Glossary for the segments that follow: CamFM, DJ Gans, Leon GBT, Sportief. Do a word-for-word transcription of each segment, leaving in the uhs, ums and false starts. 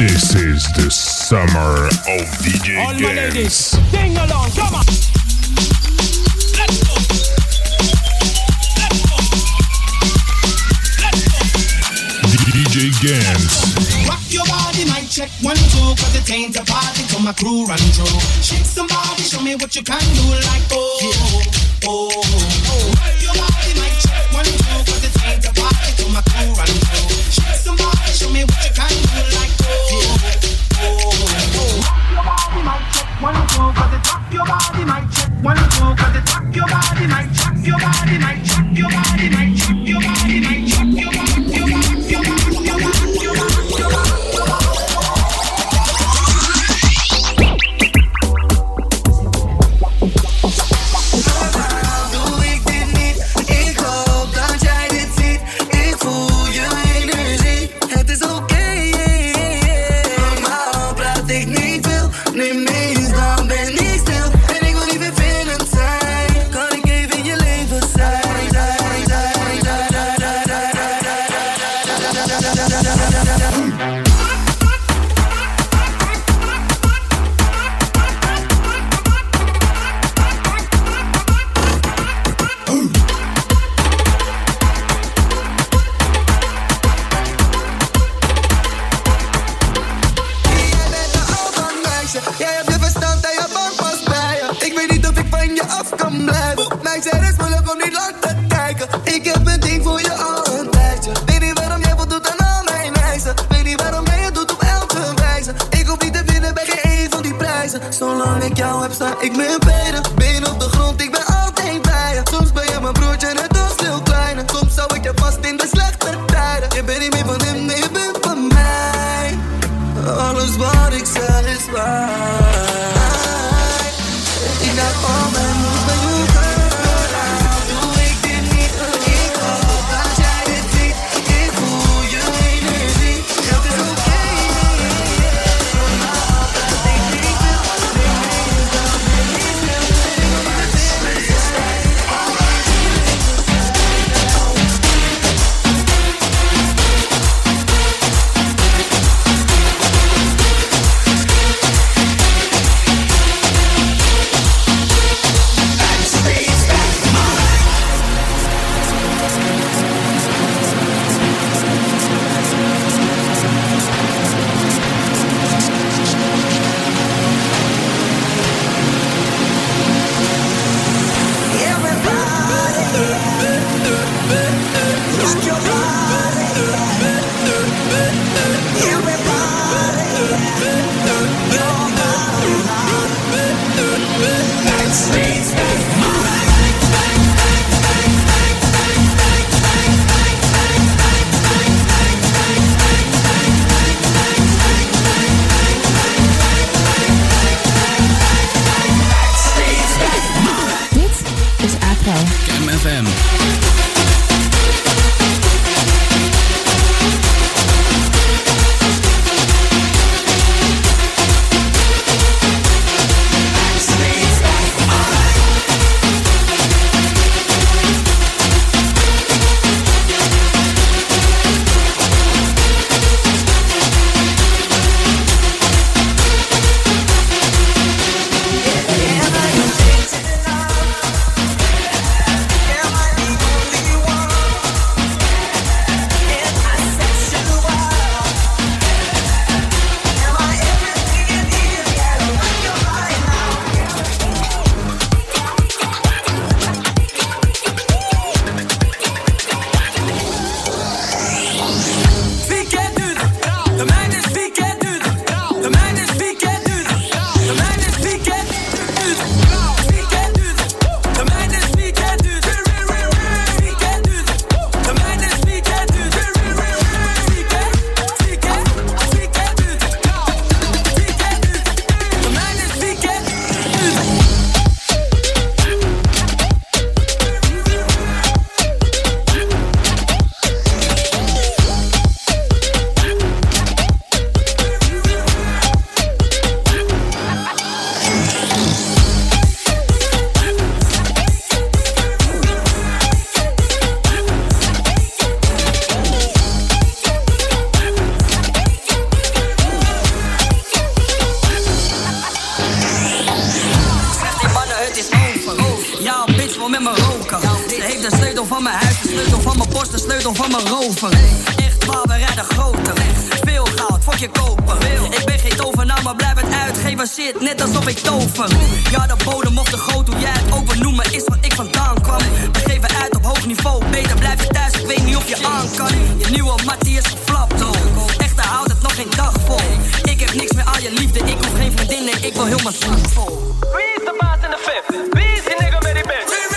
This is the summer of D J Gans. All my ladies, sing along, come on. Let's go. Let's go. Let's go. D J Gans. Rock your body, mic check one, two, cause it ain't a party till my crew run through. Shake somebody, show me what you can do, like oh, oh, oh. Rock your body, mic check one, two, cause it ain't a party till my crew run through. Shake somebody, show me what you can do, like one, two, cause it rock your body, might check. One, two, cause it rock your body, might check your body, might check your body, might check your body, might check your body, might check your body, might check your body. sleutel van mijn rover. Hey. Echt waar, we redden groter. Veel goud, fuck je koper. Ik ben geen tovenaar, maar blijf het uitgeven shit, net alsof ik tover. Ja, de bodem of de goot, hoe jij het ook benoemen, is wat ik vandaan kwam. We geven uit op hoog niveau, beter blijf je thuis, ik weet niet of je aan kan. Je nieuwe mattie is geflapt, oh. Echter houdt het nog geen dag vol. Ik heb niks meer aan je liefde, ik hoef geen vriendin, nee, ik wil heel mijn zak vol. Wie is de baas in de fifth? Wie is die nigga met die bitch? Yeah.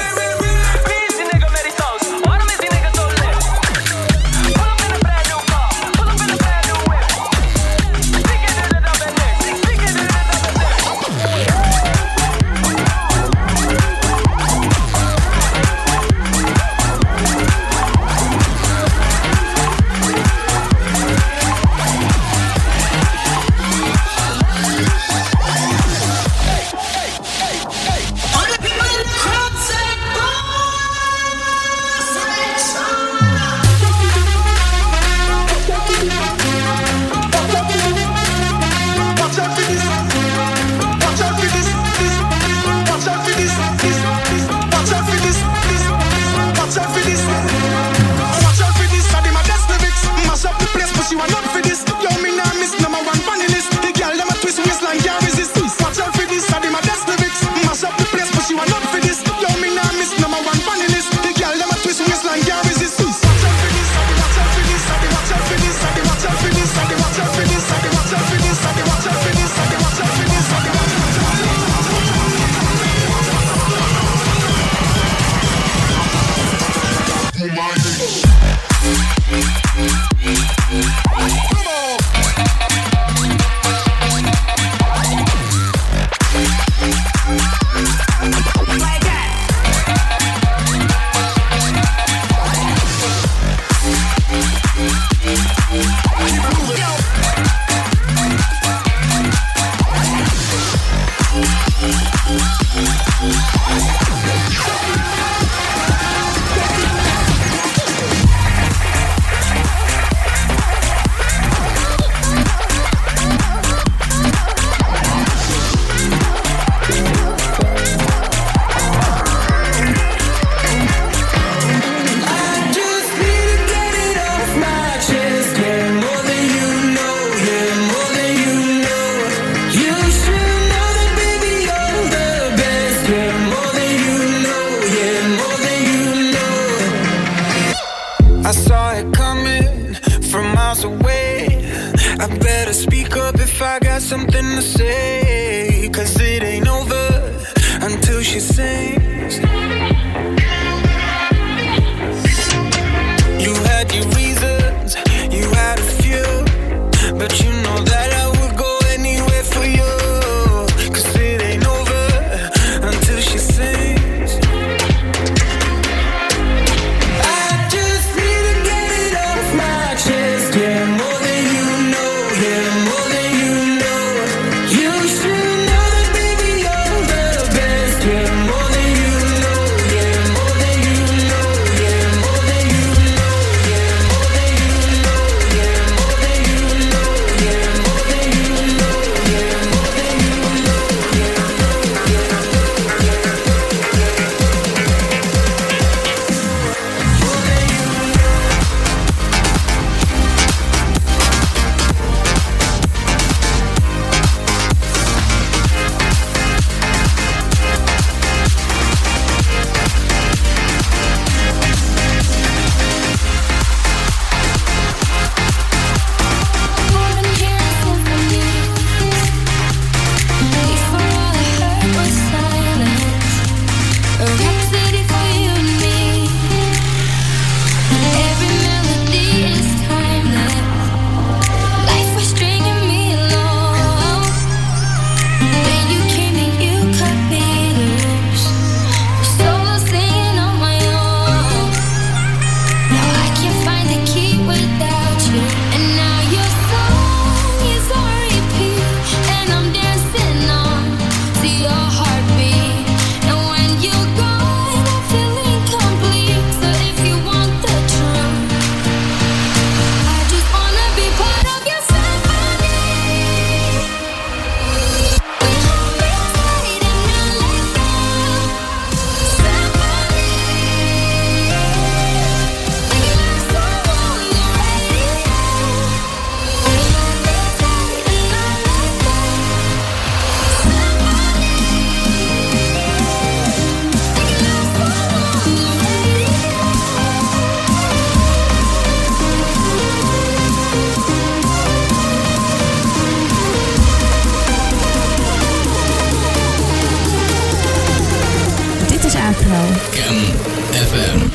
CamFM.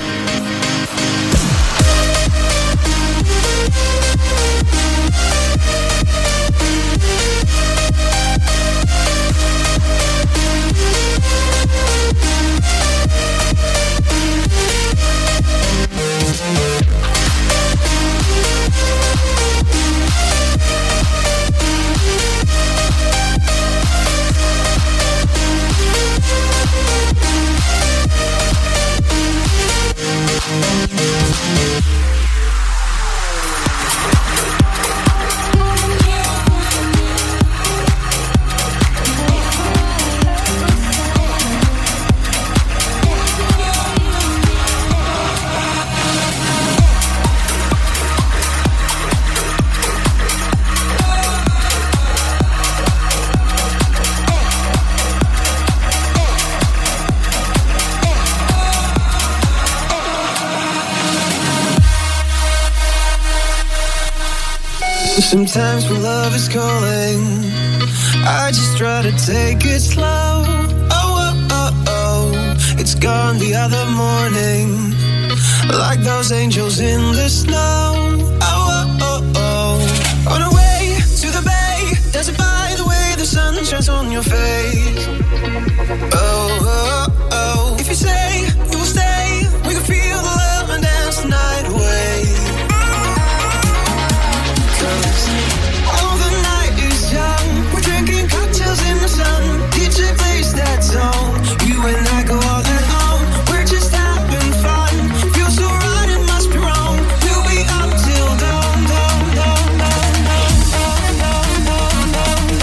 Sometimes when love is calling, I just try to take it slow. Oh, oh, oh, oh. It's gone the other morning, like those angels in the snow. Oh, oh, oh, oh. On our way to the bay, dancing by the way the sun shines on your face. Oh, oh, oh. If you say you will stay, we can feel the love and dance the night away. D J plays that song. You and I go all night long. We're just having fun. Feels so right, it must be wrong. We'll be up till dawn, dawn, dawn, dawn, dawn, dawn,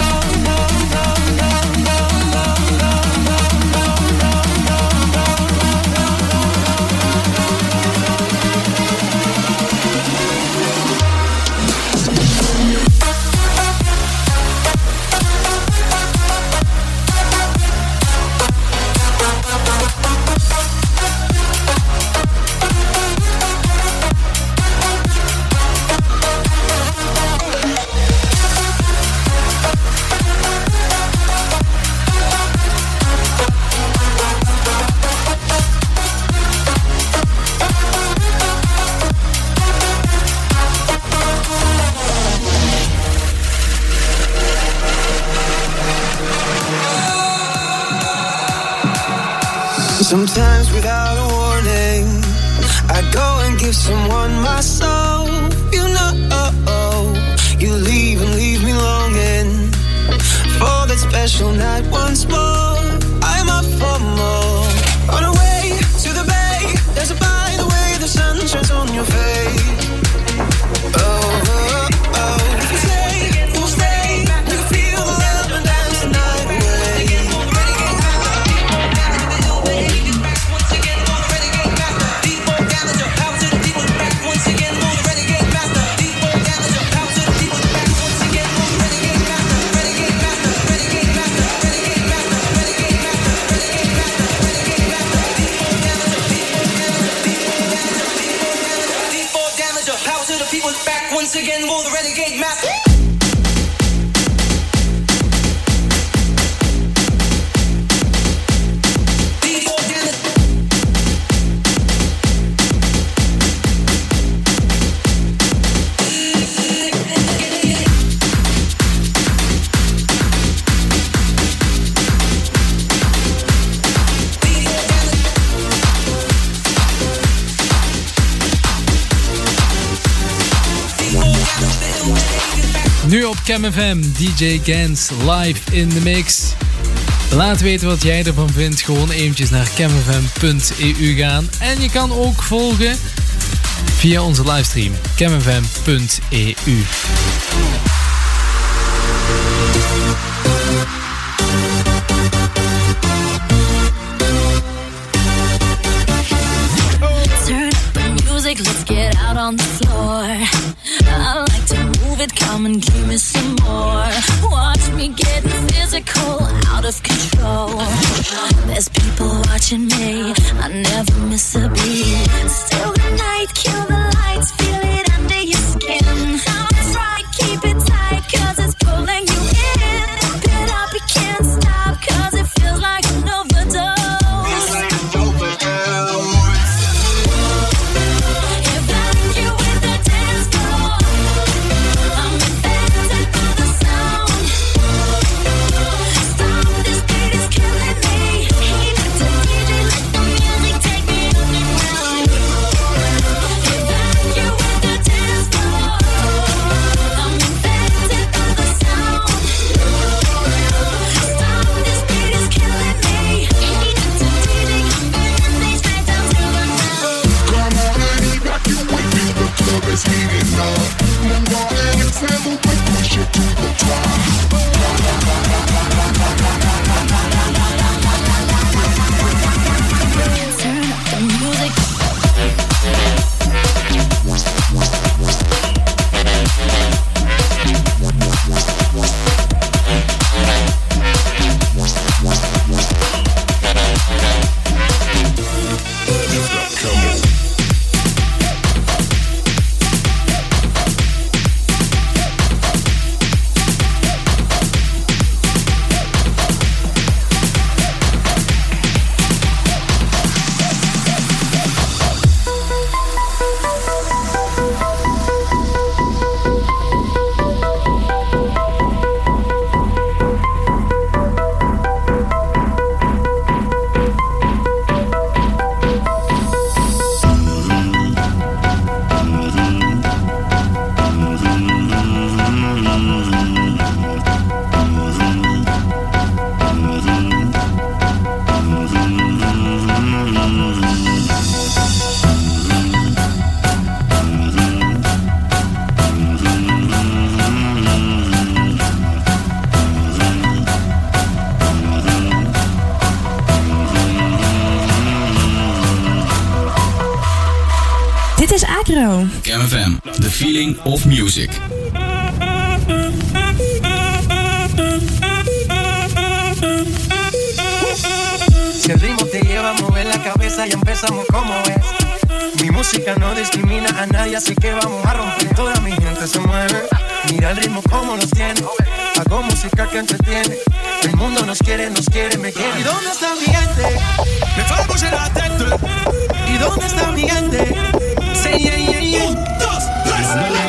dawn, dawn, dawn, dawn, dawn, dawn, dawn. Sometimes without a warning, I go and give someone my soul. You know, you leave and leave me longing for that special night once more. I'm up for more. On our way to the bay, there's a by the way the sun shines on your face. Oh, oh, oh. If you stay, we'll stay. You can feel the love and dance the night away. Once again, will the renegade map. Nu op CamFM, D J Gans live in de mix. Laat weten wat jij ervan vindt. Gewoon eventjes naar cam f m punt e u gaan. En je kan ook volgen via onze livestream cam f m punt e u. Turn the music, let's get out on the floor. I like to move it, come and give me some more. Watch me get physical, out of control. There's people watching me, I never miss a beat. Still the night, kill the lights, feel it under your skin. Now try, keep it tight, cause it's pulling you in. Pit up, you can't stop, cause it feels like an overdose. It's like an overdose. is heating up. No more Alexander, we push it to the top. Turn up the music. Come on. CamFM, the feeling of music. Si el ritmo te lleva a mover la cabeza y empezamos como es. Mi música no discrimina a nadie, así que vamos a romper. Toda mi gente se mueve, mira el ritmo como los tiene. Hago música que entretiene. El mundo nos quiere, nos quiere, me quiere. ¿Y dónde está mi gente? Me falta mucho la teta. ¿Y dónde está mi gente? Say yeah, yeah, yeah. Un, dos, tres, no.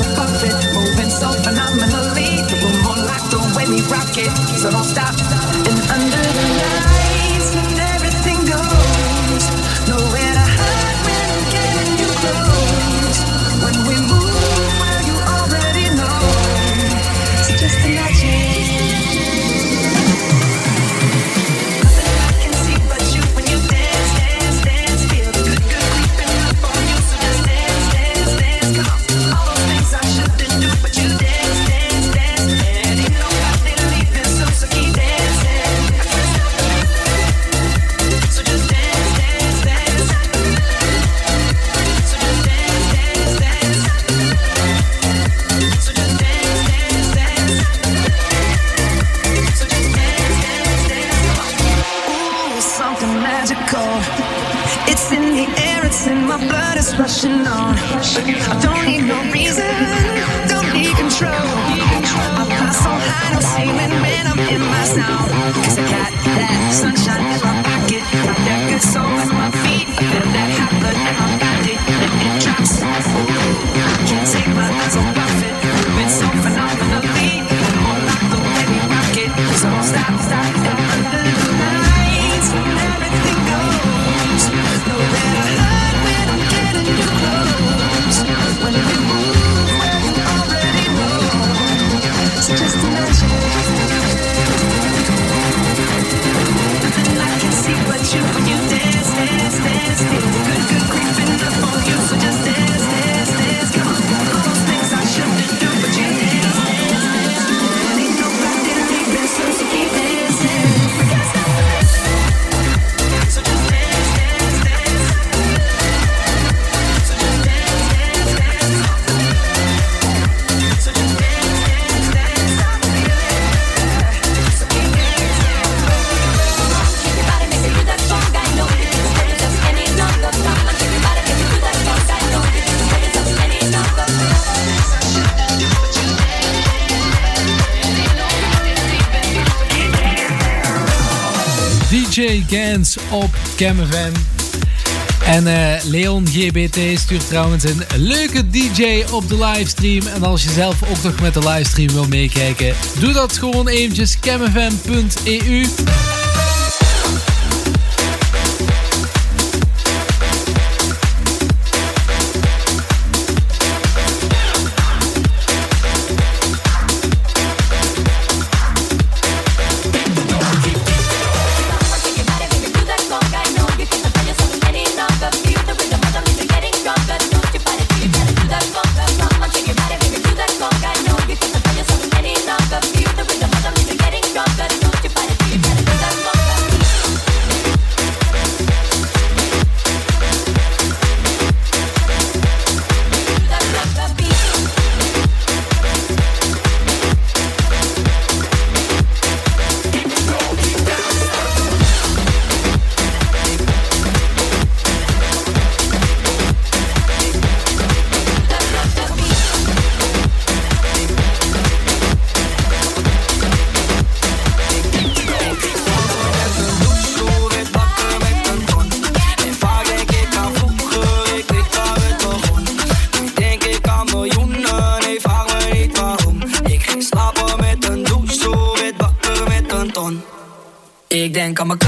a puppet, moving so phenomenally. You were more like the way we rock it, so don't stop. And under the lights when everything goes, nowhere to hide when I'm getting you close. When we move, well you already know, so just imagine. Rushing on, I don't need no reason, don't need control. I fly so high, no ceiling when I'm in my zone. 'Cause I got that sunshine in my pocket, got that good soul at my feet. I feel that hot blood in my body, and it drops. I can't take my eyes off it, moving so phenomenally. And more like the way we rock it, so don't stop, stop. And under the lights when everything goes, there's nowhere to hide. When we move, well, you already know. So just imagine. I can see what you when you dance, dance, dance. Feel the good, good creeping up on you. So just dance, dance, dance. Come on, all those things I shouldn't do, but you dance, dance, dance. There ain't nobody leaving, so keep dancing. D J Gans op CamFM. En uh, Leon G B T stuurt trouwens een leuke D J op de livestream. En als je zelf ook nog met de livestream wil meekijken, doe dat gewoon eventjes. cam f m punt e u. Ik denk aan mijn...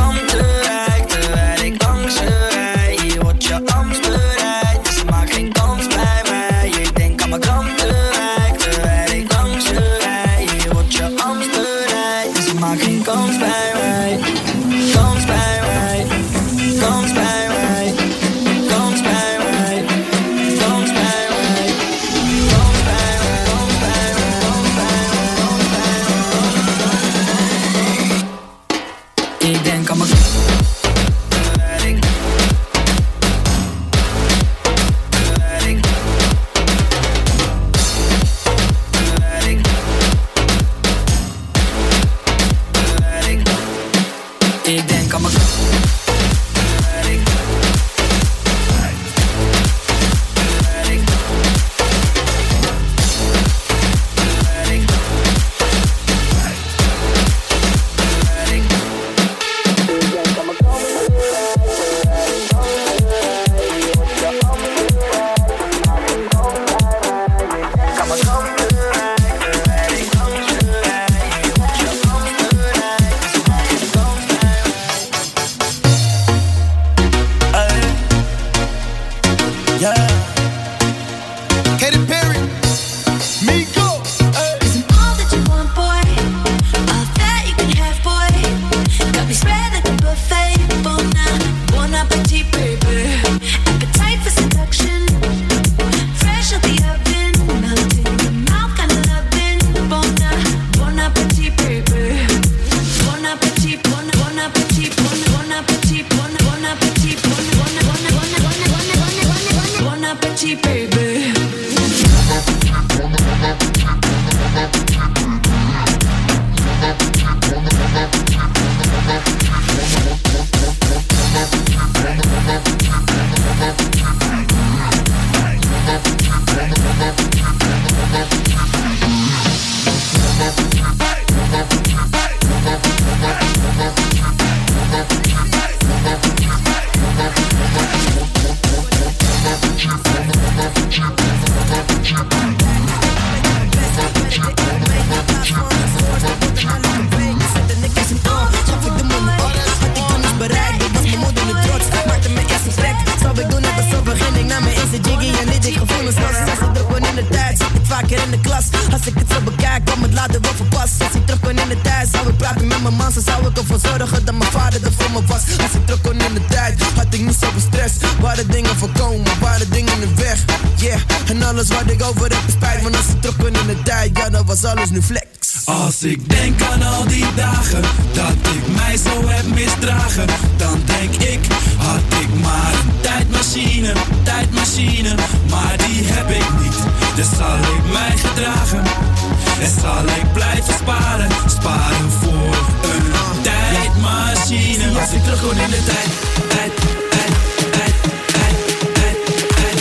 Als ik denk aan al die dagen dat ik mij zo heb misdragen, dan denk ik, had ik maar een tijdmachine, tijdmachine, maar die heb ik niet. Dus zal ik mij gedragen en zal ik blijven sparen, sparen voor een tijdmachine. Als ik terug kon in de tijd, tijd, tijd, tijd, tijd, tijd, tijd, tijd, tijd, tijd,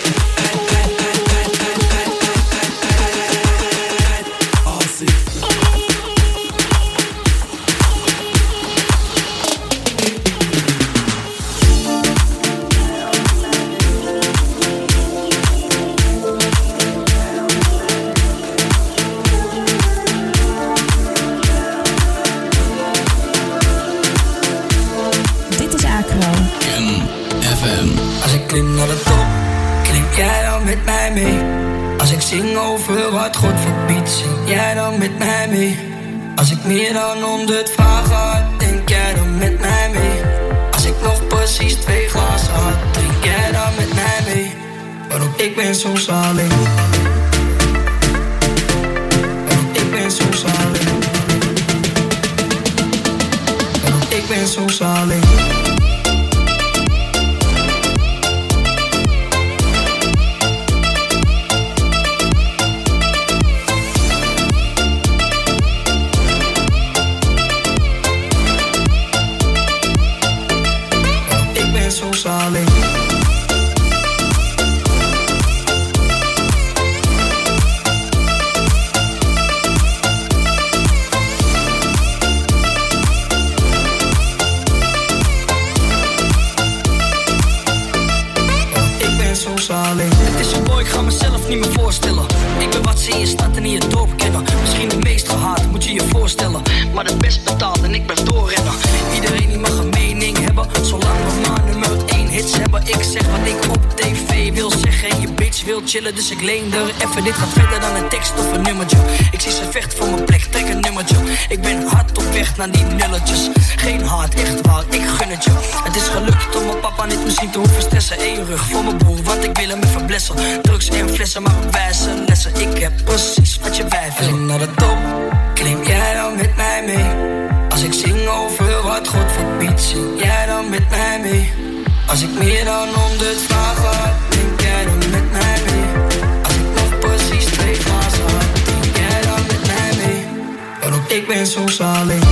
tijd, tijd, tijd, tijd, tijd, tijd, tijd, tijd, als ik zing over wat God verbiedt, zing jij dan met mij mee? Als ik meer dan honderd vragen had, denk jij dan met mij mee? Als ik nog precies twee glazen had, drink jij dan met mij mee? Maar ook ik ben soms alleen. Maar ook ik ben soms alleen. Maar ook ik ben soms alleen. Chillen, dus ik leen er even. Dit gaat verder dan een tekst of een nummertje. Ik zie ze vecht voor mijn plek, trek een nummertje. Ik ben hard op weg naar die nulletjes. Geen hard, echt waar, ik gun het je. Het is gelukt om mijn papa niet misschien te hoeven stressen. Eén rug voor mijn broer, want ik wil hem even blessen. Drugs en flessen, maar op wijze lessen. Ik heb precies wat je wijf wil. Als ik naar de top, klim jij dan met mij mee? Als ik zing over wat God verbiedt, zing jij dan met mij mee? Als ik meer dan honderd vragen had, denk jij dan met mij mee? Ik ben soms alleen.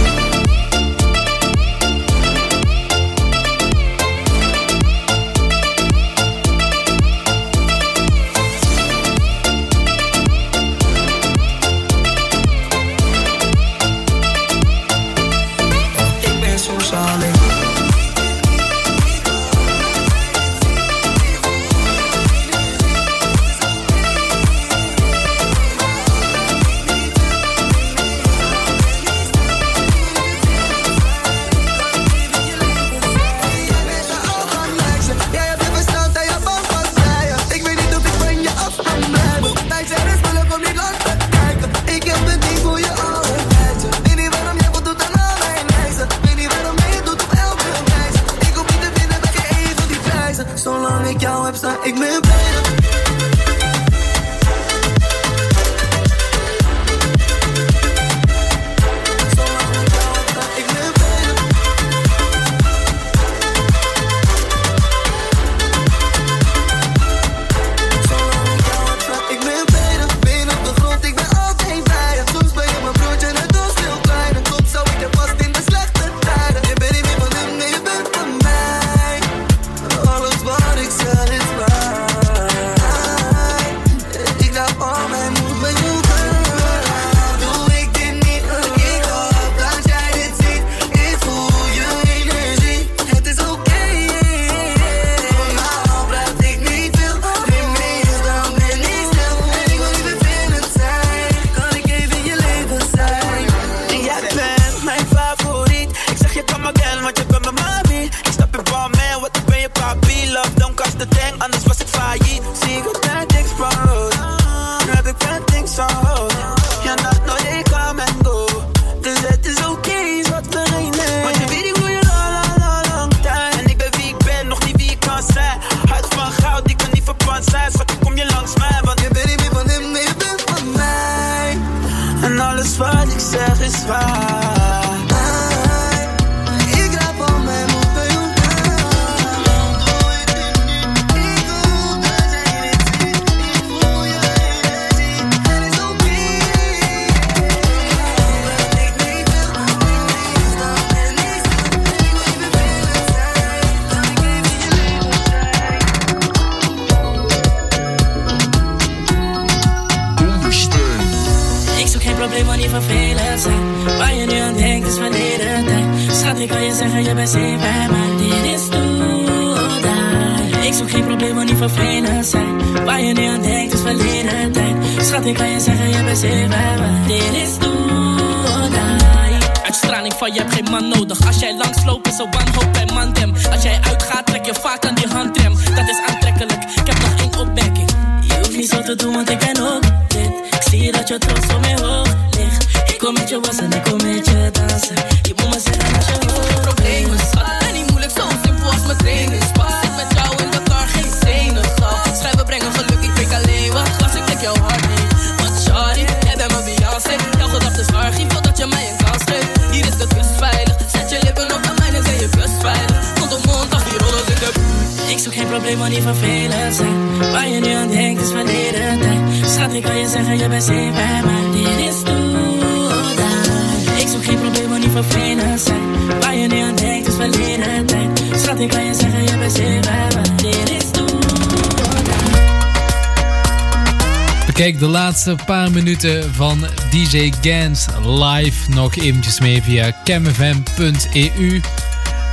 Kijk de laatste paar minuten van D J Gans live nog eventjes mee via cam f m punt e u.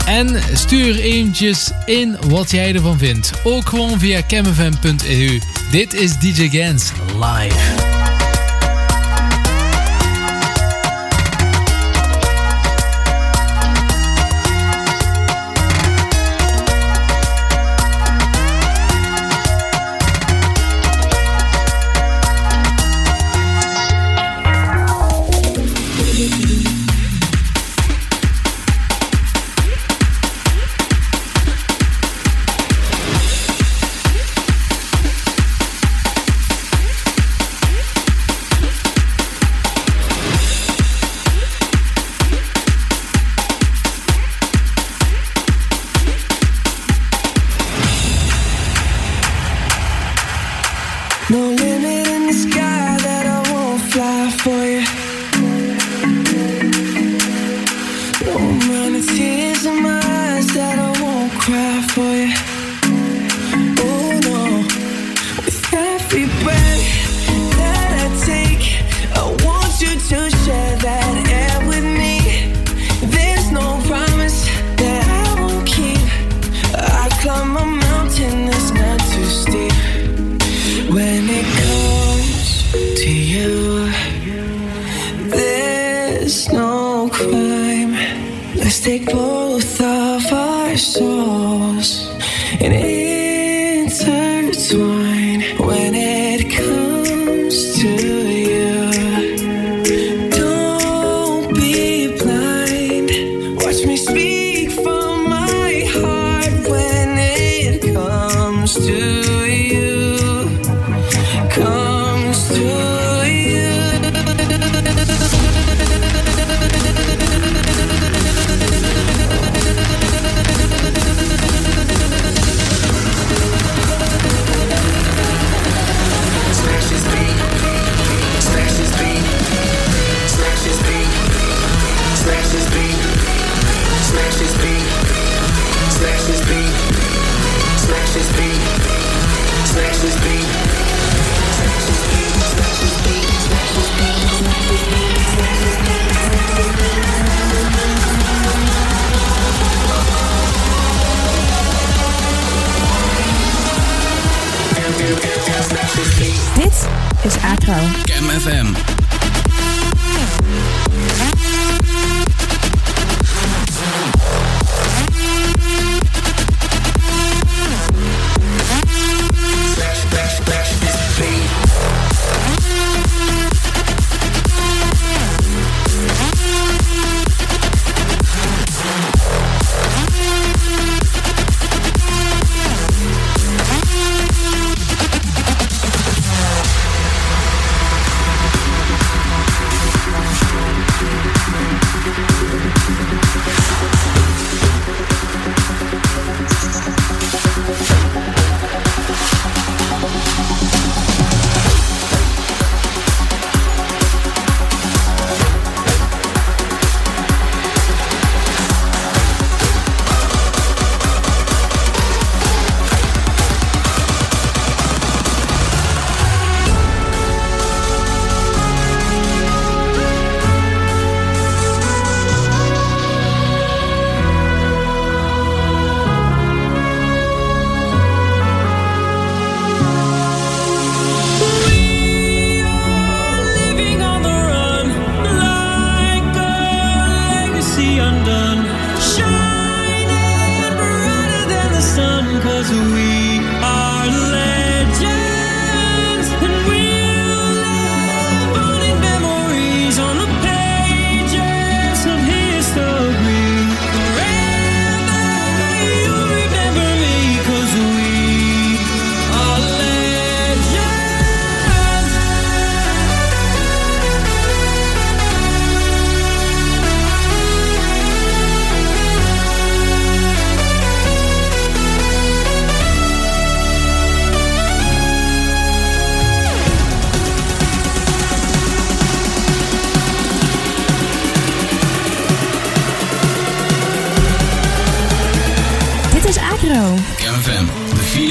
En stuur eventjes in wat jij ervan vindt. Ook gewoon via cam f m punt e u. Dit is D J Gans live.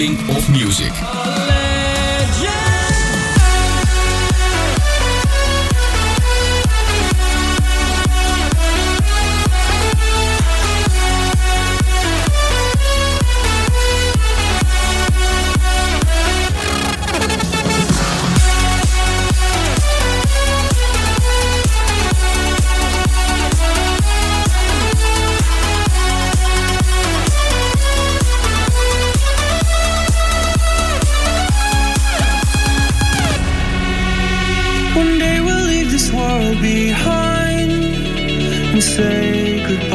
Meaning of Music. Say goodbye.